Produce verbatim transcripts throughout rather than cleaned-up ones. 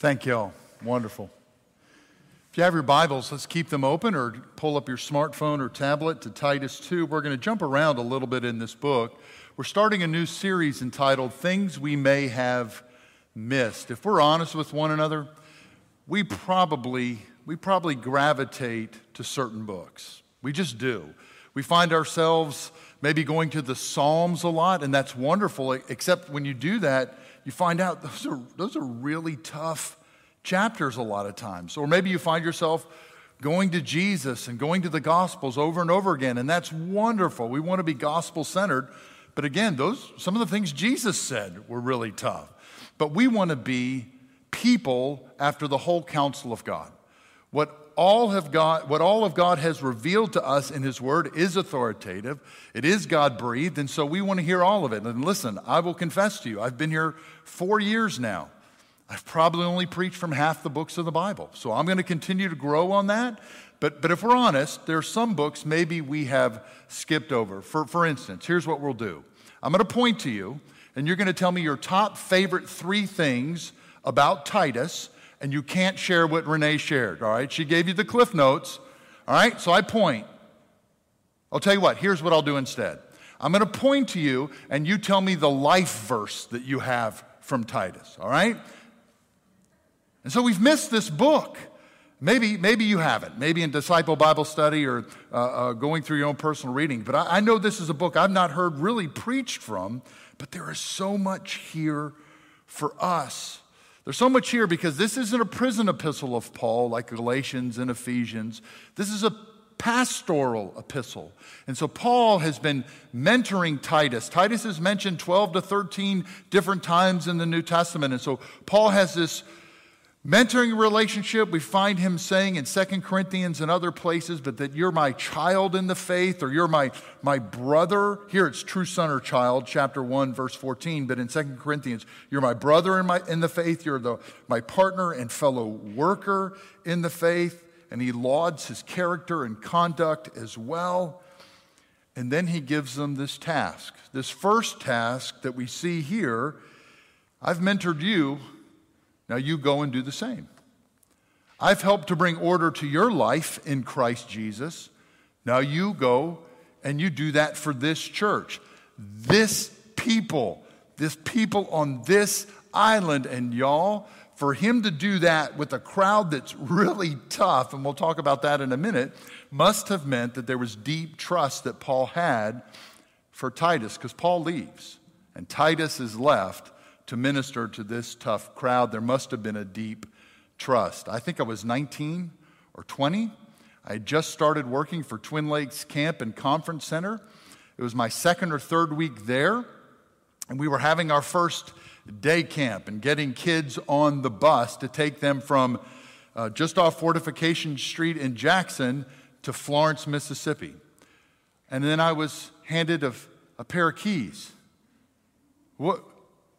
Thank y'all. Wonderful. If you have your Bibles, let's keep them open or pull up your smartphone or tablet to Titus two. We're going to jump around a little bit in this book. We're starting a new series entitled Things We May Have Missed. If we're honest with one another, we probably, we probably gravitate to certain books. We just do. We find ourselves maybe going to the Psalms a lot, and that's wonderful, except when you do that, you find out those are, those are really tough chapters a lot of times. Or maybe you find yourself going to Jesus and going to the Gospels over and over again, and that's wonderful. We want to be gospel-centered, but again, those some of the things Jesus said were really tough. But we want to be people after the whole counsel of God. What All have God, what all of God has revealed to us in His Word is authoritative. It is God-breathed, and so we want to hear all of it. And listen, I will confess to you, I've been here four years now. I've probably only preached from half the books of the Bible, so I'm going to continue to grow on that. But, but if we're honest, there are some books maybe we have skipped over. For, for instance, here's what we'll do. I'm going to point to you, and you're going to tell me your top favorite three things about Titus. And you can't share what Renee shared, all right? She gave you the Cliff Notes, all right? So I point. I'll tell you what, here's what I'll do instead. I'm going to point to you, and you tell me the life verse that you have from Titus, all right? And so we've missed this book. Maybe, maybe you haven't. Maybe in Disciple Bible Study or uh, uh, going through your own personal reading. But I, I know this is a book I've not heard really preached from, but there is so much here for us. There's so much here because this isn't a prison epistle of Paul like Galatians and Ephesians. This is a pastoral epistle. And so Paul has been mentoring Titus. Titus is mentioned twelve to thirteen different times in the New Testament. And so Paul has this mentoring relationship. We find him saying in Second Corinthians and other places, but that you're my child in the faith, or you're my, my brother. Here it's true son or child, chapter one, verse fourteen. But in Second Corinthians, you're my brother in, my, in the faith. You're the, my partner and fellow worker in the faith. And he lauds his character and conduct as well. And then he gives them this task. This first task that we see here, I've mentored you. Now you go and do the same. I've helped to bring order to your life in Christ Jesus. Now you go and you do that for this church, this people, this people on this island. And y'all, for him to do that with a crowd that's really tough, and we'll talk about that in a minute, must have meant that there was deep trust that Paul had for Titus, because Paul leaves and Titus is left to minister to this tough crowd. There must have been a deep trust. I think I was nineteen or twenty. I had just started working for Twin Lakes Camp and Conference Center. It was my second or third week there, and we were having our first day camp and getting kids on the bus to take them from uh, just off Fortification Street in Jackson to Florence, Mississippi. And then I was handed a, a pair of keys. What?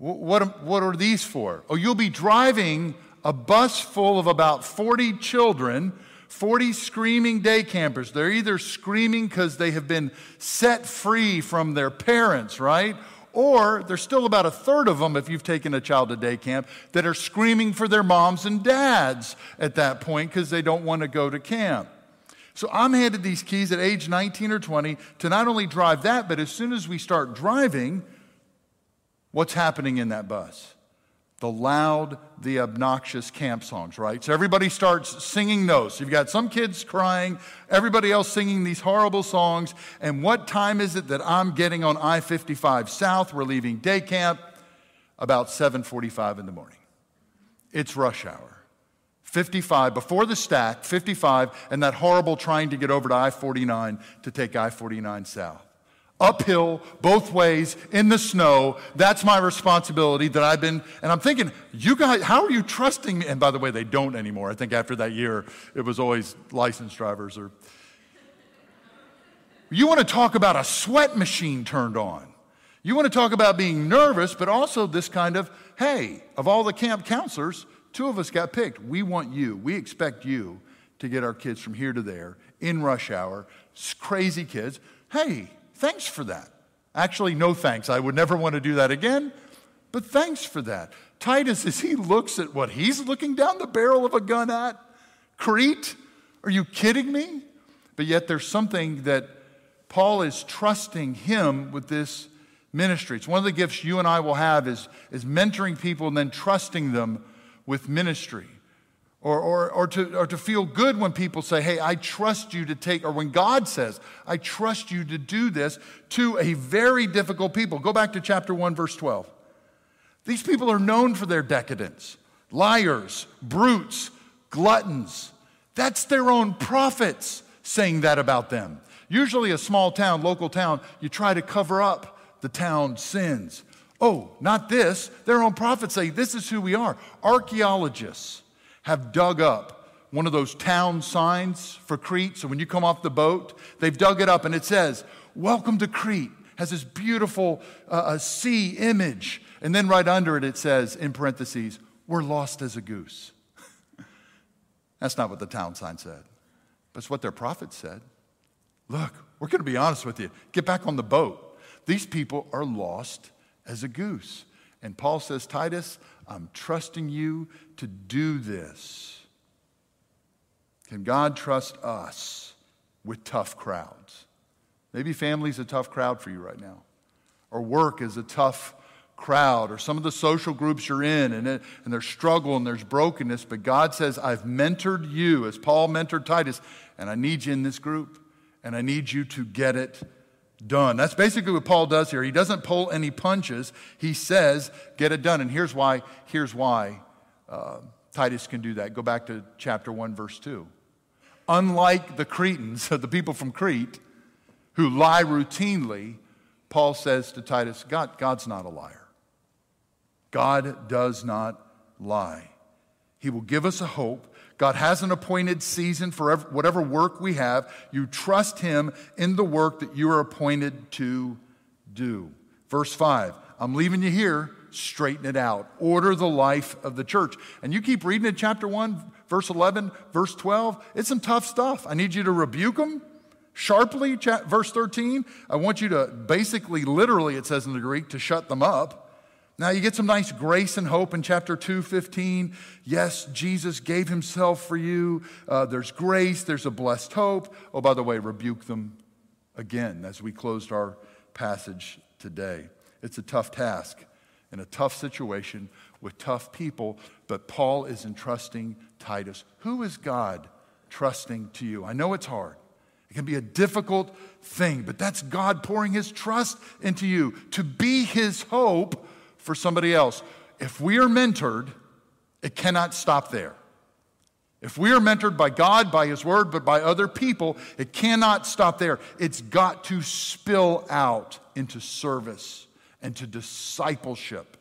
What, what are these for? Oh, you'll be driving a bus full of about forty children, forty screaming day campers. They're either screaming because they have been set free from their parents, right? Or there's still about a third of them, if you've taken a child to day camp, that are screaming for their moms and dads at that point because they don't want to go to camp. So I'm handed these keys at age nineteen or twenty to not only drive that, but as soon as we start driving, what's happening in that bus? The loud, the obnoxious camp songs, right? So everybody starts singing those. You've got some kids crying, everybody else singing these horrible songs. And what time is it that I'm getting on I fifty-five South? We're leaving day camp about seven forty-five in the morning. It's rush hour. fifty-five, before the stack, fifty-five, and that horrible trying to get over to I forty-nine to take I forty-nine South. Uphill, both ways, in the snow. That's my responsibility that I've been, and I'm thinking, you guys, how are you trusting me? And by the way, they don't anymore. I think after that year, it was always licensed drivers. Or you want to talk about a sweat machine turned on. You want to talk about being nervous, but also this kind of, hey, of all the camp counselors, two of us got picked. We want you. We expect you to get our kids from here to there in rush hour. Crazy kids. Hey, thanks for that. Actually, no thanks. I would never want to do that again, but thanks for that. Titus, as he looks at what he's looking down the barrel of a gun at, Crete, are you kidding me? But yet there's something that Paul is trusting him with this ministry. It's one of the gifts you and I will have is, is mentoring people and then trusting them with ministry. Or, or, or, to, or to feel good when people say, hey, I trust you to take, or when God says, I trust you to do this to a very difficult people. Go back to chapter one, verse twelve. These people are known for their decadence, liars, brutes, gluttons. That's their own prophets saying that about them. Usually a small town, local town, you try to cover up the town's sins. Oh, not this. Their own prophets say, this is who we are. Archaeologists have dug up one of those town signs for Crete. So when you come off the boat, they've dug it up and it says, welcome to Crete. Has this beautiful uh, sea image. And then right under it, it says, in parentheses, we're lost as a goose. That's not what the town sign said. But it's what their prophet said. Look, we're going to be honest with you. Get back on the boat. These people are lost as a goose. And Paul says, Titus, I'm trusting you to do this. Can God trust us with tough crowds? Maybe family's a tough crowd for you right now. Or work is a tough crowd. Or some of the social groups you're in and, it, and there's struggle and there's brokenness. But God says, I've mentored you as Paul mentored Titus. And I need you in this group. And I need you to get it done. That's basically what Paul does here. He doesn't pull any punches. He says, get it done. And here's why, here's why uh, Titus can do that. Go back to chapter one, verse two. Unlike the Cretans, the people from Crete, who lie routinely, Paul says to Titus, God, God's not a liar. God does not lie. He will give us a hope. God has an appointed season for whatever work we have. You trust him in the work that you are appointed to do. Verse five, I'm leaving you here. Straighten it out. Order the life of the church. And you keep reading in chapter one, verse eleven, verse twelve. It's some tough stuff. I need you to rebuke them sharply. Verse thirteen, I want you to basically, literally, it says in the Greek, to shut them up. Now, you get some nice grace and hope in chapter two fifteen. Yes, Jesus gave himself for you. Uh, there's grace. There's a blessed hope. Oh, by the way, rebuke them again as we closed our passage today. It's a tough task in a tough situation with tough people, but Paul is entrusting Titus. Who is God trusting to you? I know it's hard. It can be a difficult thing, but that's God pouring his trust into you to be his hope for somebody else. If we are mentored, it cannot stop there. If we are mentored by God, by his word, but by other people, it cannot stop there. It's got to spill out into service and to discipleship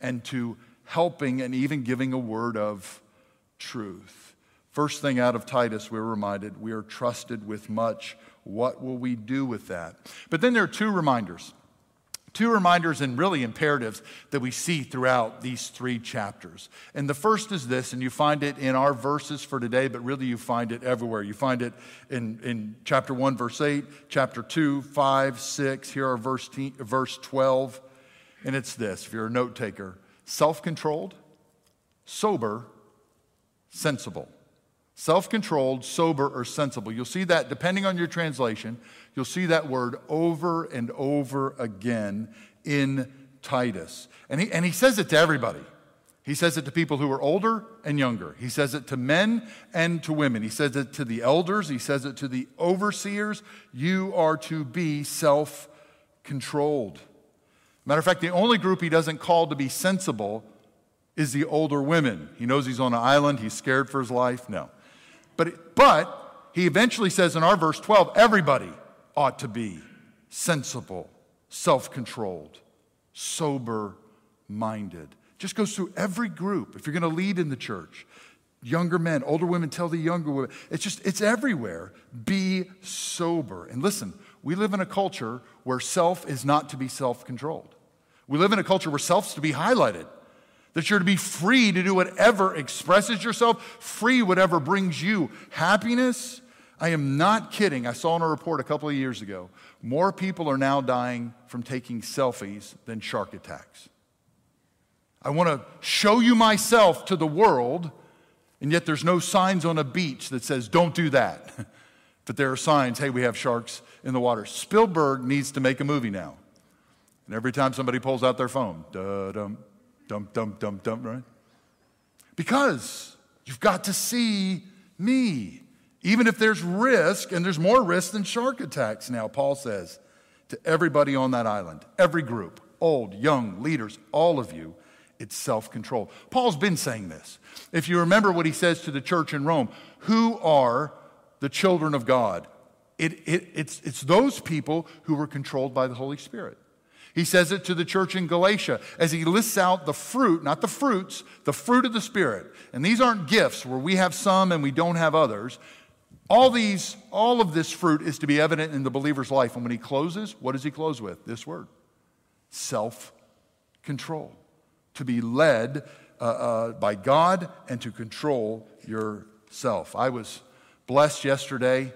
and to helping and even giving a word of truth. First thing out of Titus, we're reminded, we are trusted with much. What will we do with that? But then there are two reminders. Two reminders and really imperatives that we see throughout these three chapters. And the first is this, and you find it in our verses for today, but really you find it everywhere. You find it in, in chapter one, verse eight, chapter two, five, six. Here are verse, verse twelve. And it's this, if you're a note taker, self-controlled, sober, sensible. Self-controlled, sober, or sensible. You'll see that, depending on your translation, you'll see that word over and over again in Titus. And he, and he says it to everybody. He says it to people who are older and younger. He says it to men and to women. He says it to the elders. He says it to the overseers. You are to be self-controlled. Matter of fact, the only group he doesn't call to be sensible is the older women. He knows he's on an island. He's scared for his life. No. But, but he eventually says in our verse twelve, everybody ought to be sensible, self-controlled, sober-minded. Just goes through every group. If you're going to lead in the church, younger men, older women tell the younger women. It's just, it's everywhere. Be sober. And listen, we live in a culture where self is not to be self-controlled. We live in a culture where self's to be highlighted. That you're to be free to do whatever expresses yourself, free whatever brings you happiness. I am not kidding. I saw in a report a couple of years ago, more people are now dying from taking selfies than shark attacks. I want to show you myself to the world, and yet there's no signs on a beach that says, don't do that. But there are signs, hey, we have sharks in the water. Spielberg needs to make a movie now. And every time somebody pulls out their phone, da-dum, dum-dum-dum-dum, right? Because you've got to see me. Even if there's risk, and there's more risk than shark attacks now, Paul says, to everybody on that island, every group, old, young, leaders, all of you, it's self-control. Paul's been saying this. If you remember what he says to the church in Rome, who are the children of God? It, it, it's, it's those people who were controlled by the Holy Spirit. He says it to the church in Galatia as he lists out the fruit, not the fruits, the fruit of the Spirit. And these aren't gifts where we have some and we don't have others. All these, all of this fruit is to be evident in the believer's life. And when he closes, what does he close with? This word, self-control. To be led uh, uh, by God and to control yourself. I was blessed yesterday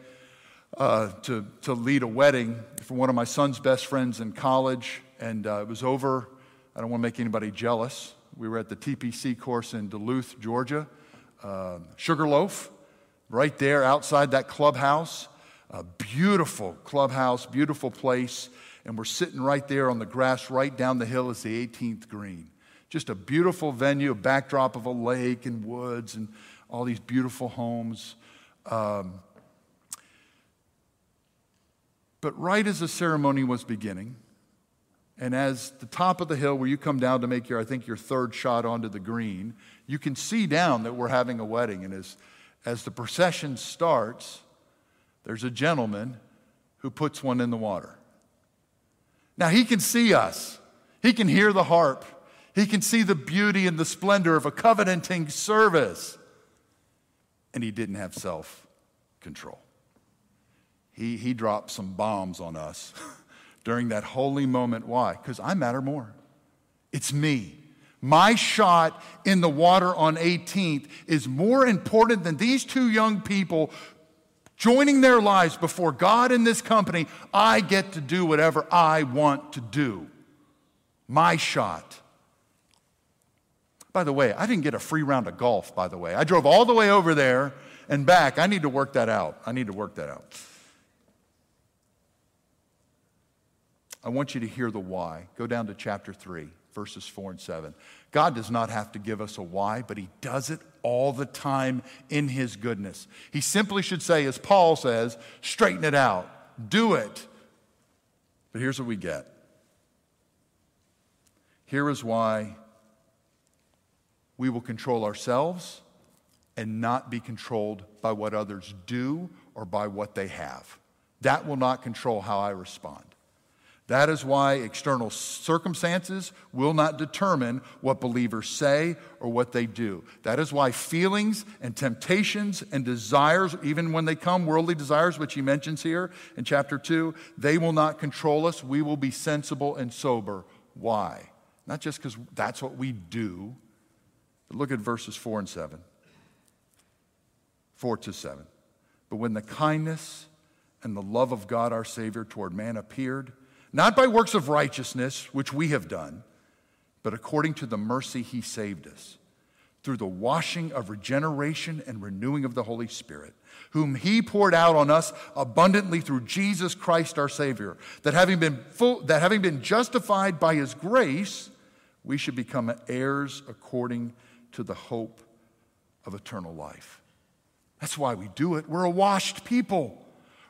uh, to, to lead a wedding for one of my son's best friends in college. And uh, it was over. I don't want to make anybody jealous. We were at the T P C course in Duluth, Georgia. Uh, Sugarloaf, right there outside that clubhouse. A beautiful clubhouse, beautiful place. And we're sitting right there on the grass right down the hill is the eighteenth green. Just a beautiful venue, a backdrop of a lake and woods and all these beautiful homes. Um, but right as the ceremony was beginning, and as the top of the hill where you come down to make your, I think, your third shot onto the green, you can see down that we're having a wedding. And as, as the procession starts, there's a gentleman who puts one in the water. Now, he can see us. He can hear the harp. He can see the beauty and the splendor of a covenanting service. And he didn't have self-control. He, he dropped some bombs on us during that holy moment. Why? Because I matter more. It's me. My shot in the water on eighteenth is more important than these two young people joining their lives before God in this company. I get to do whatever I want to do. My shot. By the way, I didn't get a free round of golf, by the way. I drove all the way over there and back. I need to work that out. I need to work that out. I want you to hear the why. Go down to chapter three, verses four and seven. God does not have to give us a why, but he does it all the time in his goodness. He simply should say, as Paul says, straighten it out. Do it. But here's what we get. Here is why we will control ourselves and not be controlled by what others do or by what they have. That will not control how I respond. That is why external circumstances will not determine what believers say or what they do. That is why feelings and temptations and desires, even when they come, worldly desires, which he mentions here in chapter two, they will not control us. We will be sensible and sober. Why? Not just because that's what we do. But look at verses four and seven. four to seven. But when the kindness and the love of God our Savior toward man appeared, not by works of righteousness, which we have done, but according to the mercy he saved us, through the washing of regeneration and renewing of the Holy Spirit, whom he poured out on us abundantly through Jesus Christ our Savior, that having been full, that having been justified by his grace, we should become heirs according to to the hope of eternal life. That's why we do it. We're a washed people.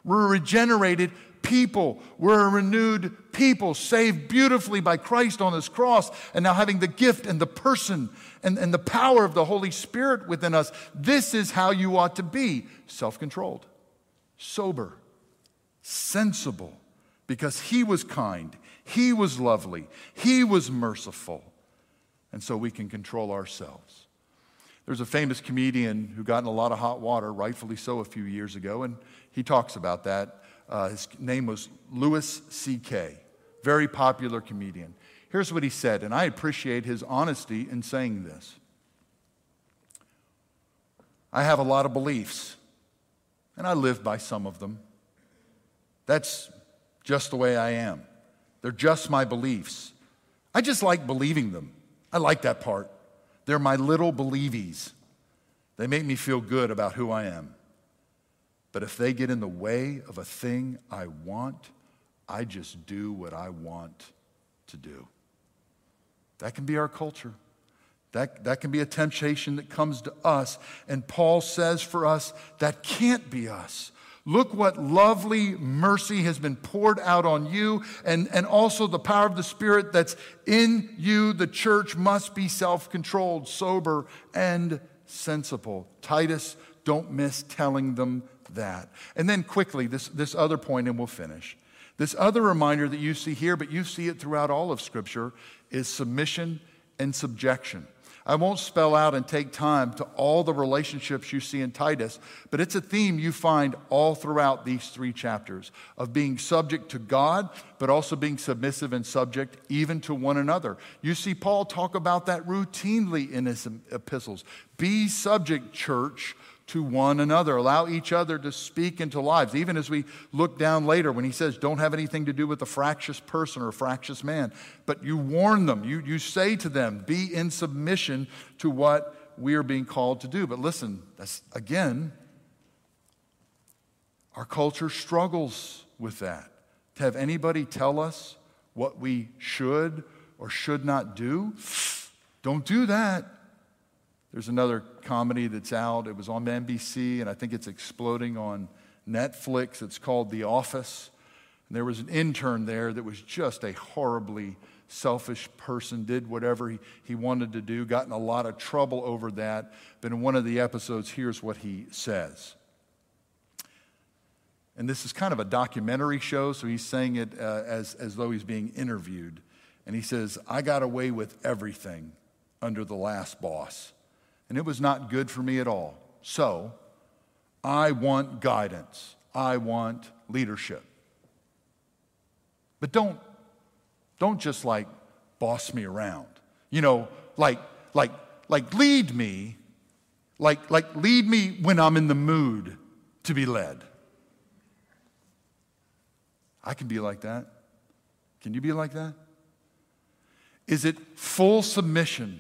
We're a regenerated people. We're a renewed people, saved beautifully by Christ on his cross, and now having the gift and the person and, and the power of the Holy Spirit within us. This is how you ought to be, self-controlled, sober, sensible, because he was kind, he was lovely, he was merciful. And so we can control ourselves. There's a famous comedian who got in a lot of hot water, rightfully so, a few years ago, and he talks about that. Uh, his name was Louis C K, very popular comedian. Here's what he said, and I appreciate his honesty in saying this. I have a lot of beliefs, and I live by some of them. That's just the way I am. They're just my beliefs. I just like believing them. I like that part. They're my little believies. They make me feel good about who I am. But if they get in the way of a thing I want, I just do what I want to do. That can be our culture. That, that can be a temptation that comes to us. And Paul says for us, that can't be us. Look what lovely mercy has been poured out on you, and, and also the power of the Spirit that's in you. The church must be self-controlled, sober, and sensible. Titus, don't miss telling them that. And then quickly, this, this other point, and we'll finish. This other reminder that you see here, but you see it throughout all of Scripture, is submission and subjection. I won't spell out and take time to all the relationships you see in Titus, but it's a theme you find all throughout these three chapters of being subject to God, but also being submissive and subject even to one another. You see Paul talk about that routinely in his epistles. Be subject, church, to one another. Allow each other to speak into lives. Even as we look down later when he says, don't have anything to do with a fractious person or a fractious man. But you warn them. You, you say to them, be in submission to what we are being called to do. But listen, that's, again, our culture struggles with that. To have anybody tell us what we should or should not do, don't do that. There's another comedy that's out. It was on N B C, and I think it's exploding on Netflix. It's called The Office. And there was an intern there that was just a horribly selfish person, did whatever he, he wanted to do, got in a lot of trouble over that. But in one of the episodes, here's what he says. And this is kind of a documentary show, so he's saying it uh, as, as though he's being interviewed. And he says, I got away with everything under the last boss. And it was not good for me at all. So, I want guidance. I want leadership. But don't, don't just like boss me around. You know, like, like, like lead me, like, like lead me when I'm in the mood to be led. I can be like that. Can you be like that? Is it full submission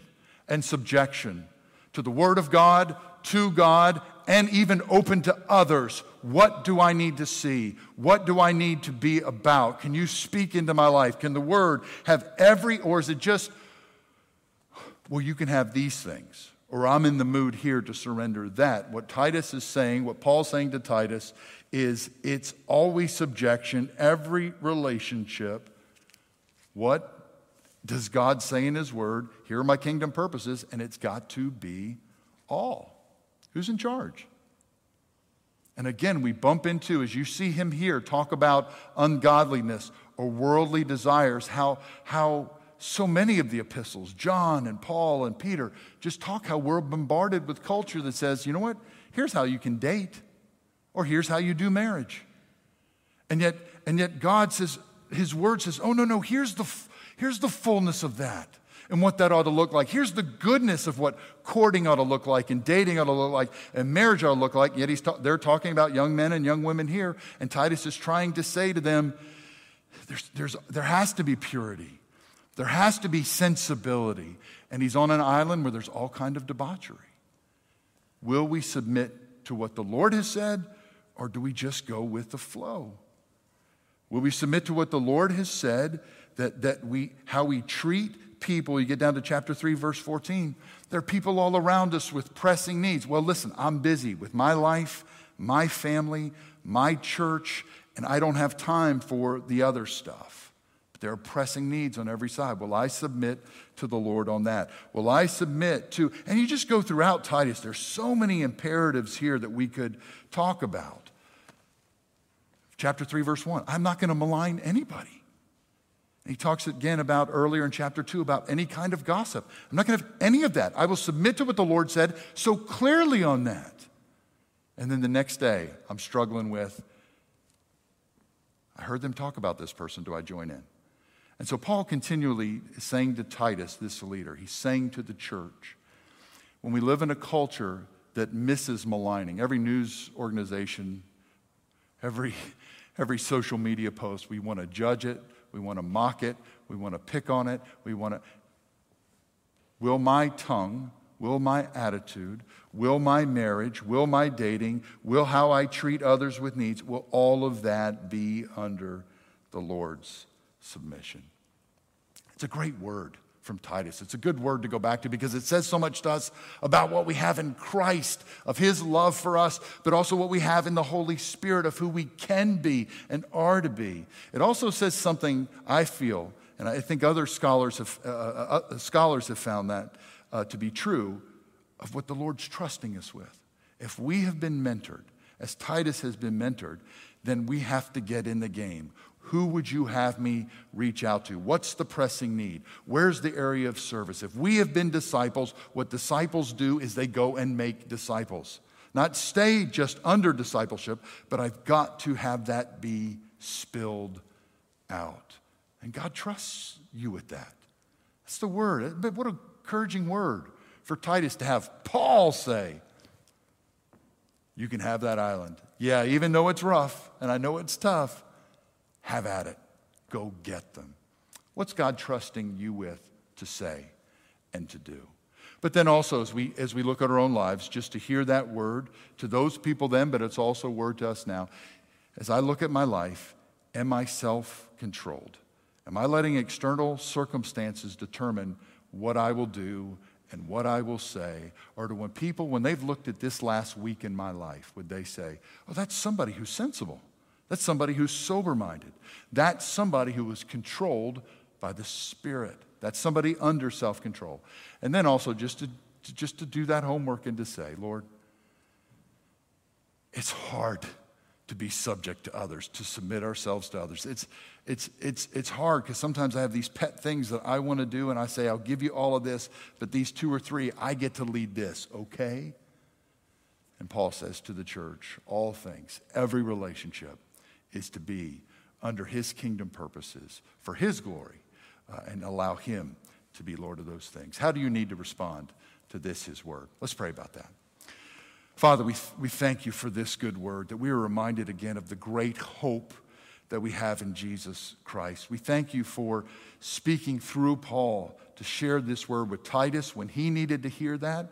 and subjection to the Word of God, to God, and even open to others? What do I need to see? What do I need to be about? Can you speak into my life? Can the Word have every, or is it just, well, you can have these things, or I'm in the mood here to surrender that? What Titus is saying, what Paul's saying to Titus, is it's always subjection, every relationship. What does God say in His Word? Here are my kingdom purposes, and it's got to be all. Who's in charge? And again, we bump into, as you see him here, talk about ungodliness or worldly desires, how, how so many of the epistles, John and Paul and Peter, just talk how we're bombarded with culture that says, you know what, here's how you can date, or here's how you do marriage. And yet, and yet God says, His Word says, oh, no, no, here's the... Here's the fullness of that and what that ought to look like. Here's the goodness of what courting ought to look like and dating ought to look like and marriage ought to look like. Yet he's ta- they're talking about young men and young women here, and Titus is trying to say to them, there's, there's, there has to be purity. There has to be sensibility. And he's on an island where there's all kind of debauchery. Will we submit to what the Lord has said, or do we just go with the flow? Will we submit to what the Lord has said? That, that we, how we treat people, you get down to chapter three, verse fourteen, there are people all around us with pressing needs. Well, listen, I'm busy with my life, my family, my church, and I don't have time for the other stuff. But there are pressing needs on every side. Will I submit to the Lord on that? Will I submit to, and you just go throughout Titus, there's so many imperatives here that we could talk about. Chapter three, verse one, I'm not going to malign anybody. He talks again about earlier in chapter two about any kind of gossip. I'm not going to have any of that. I will submit to what the Lord said so clearly on that. And then the next day, I'm struggling with, I heard them talk about this person. Do I join in? And so Paul continually is saying to Titus, this leader, he's saying to the church, when we live in a culture that misses maligning, every news organization, every, every social media post, we want to judge it. We want to mock it. We want to pick on it. We want to. Will my tongue, will my attitude, will my marriage, will my dating, will how I treat others with needs, will all of that be under the Lord's submission? It's a great word from Titus. It's a good word to go back to because it says so much to us about what we have in Christ, of his love for us, but also what we have in the Holy Spirit of who we can be and are to be. It also says something I feel, and I think other scholars have, uh, uh, scholars have found that uh, to be true, of what the Lord's trusting us with. If we have been mentored, as Titus has been mentored, then we have to get in the game. Who would you have me reach out to? What's the pressing need? Where's the area of service? If we have been disciples, what disciples do is they go and make disciples. Not stay just under discipleship, but I've got to have that be spilled out. And God trusts you with that. That's the word. But what an encouraging word for Titus to have Paul say, you can have that island. Yeah, even though it's rough, and I know it's tough, have at it. Go get them. What's God trusting you with to say and to do? But then also, as we as we look at our own lives, just to hear that word to those people then, but it's also a word to us now. As I look at my life, am I self-controlled? Am I letting external circumstances determine what I will do and what I will say? Or do when people, when they've looked at this last week in my life, would they say, oh, that's somebody who's sensible. That's somebody who's sober-minded. That's somebody who is controlled by the Spirit. That's somebody under self-control. And then also just to, to just to do that homework and to say, Lord, it's hard to be subject to others, to submit ourselves to others. It's it's it's it's hard because sometimes I have these pet things that I want to do, and I say, I'll give you all of this, but these two or three, I get to lead this, okay? And Paul says to the church, all things, every relationship, is to be under his kingdom purposes for his glory uh, and allow him to be Lord of those things. How do you need to respond to this, his word? Let's pray about that. Father, we, th- we thank you for this good word, that we are reminded again of the great hope that we have in Jesus Christ. We thank you for speaking through Paul to share this word with Titus when he needed to hear that,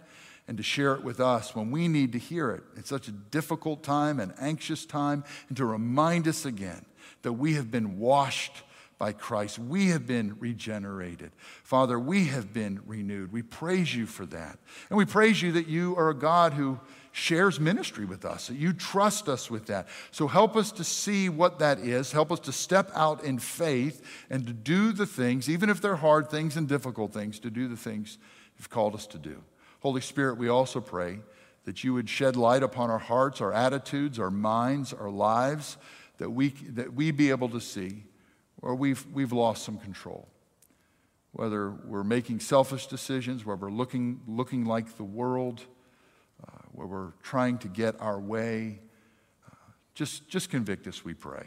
and to share it with us when we need to hear it. It's such a difficult time, an anxious time, and to remind us again that we have been washed by Christ. We have been regenerated. Father, we have been renewed. We praise you for that. And we praise you that you are a God who shares ministry with us, that you trust us with that. So help us to see what that is. Help us to step out in faith and to do the things, even if they're hard things and difficult things, to do the things you've called us to do. Holy Spirit, we also pray that you would shed light upon our hearts, our attitudes, our minds, our lives, that we that we be able to see where we've we've lost some control. Whether we're making selfish decisions, where we're looking looking like the world, uh, where we're trying to get our way, uh, just just convict us, we pray.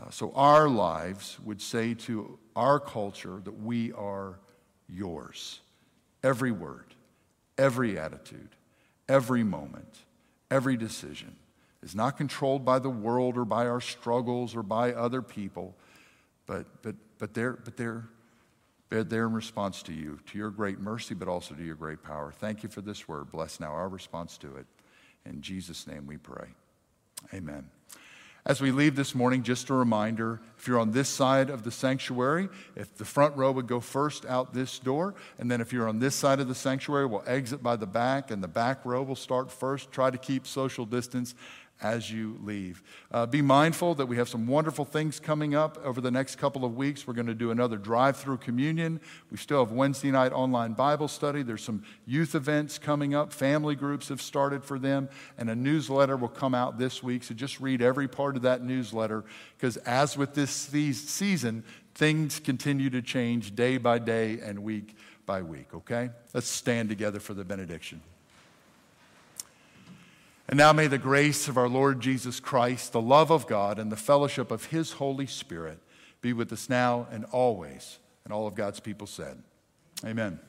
Uh, so our lives would say to our culture that we are yours. Every word, every attitude, every moment, every decision is not controlled by the world or by our struggles or by other people, but but but they're but they're they're there in response to you, to your great mercy, but also to your great power. Thank you for this word. Bless now our response to it. In Jesus' name we pray. Amen. As we leave this morning, just a reminder, if you're on this side of the sanctuary, if the front row would go first out this door, and then if you're on this side of the sanctuary, we'll exit by the back, and the back row will start first. Try to keep social distance as you leave. Uh, be mindful that we have some wonderful things coming up over the next couple of weeks. We're going to do another drive-through communion. We still have Wednesday night online Bible study. There's some youth events coming up. Family groups have started for them, and a newsletter will come out this week. So just read every part of that newsletter, because as with this season, things continue to change day by day and week by week, okay? Let's stand together for the benediction. And now may the grace of our Lord Jesus Christ, the love of God, and the fellowship of his Holy Spirit be with us now and always. And all of God's people said, amen.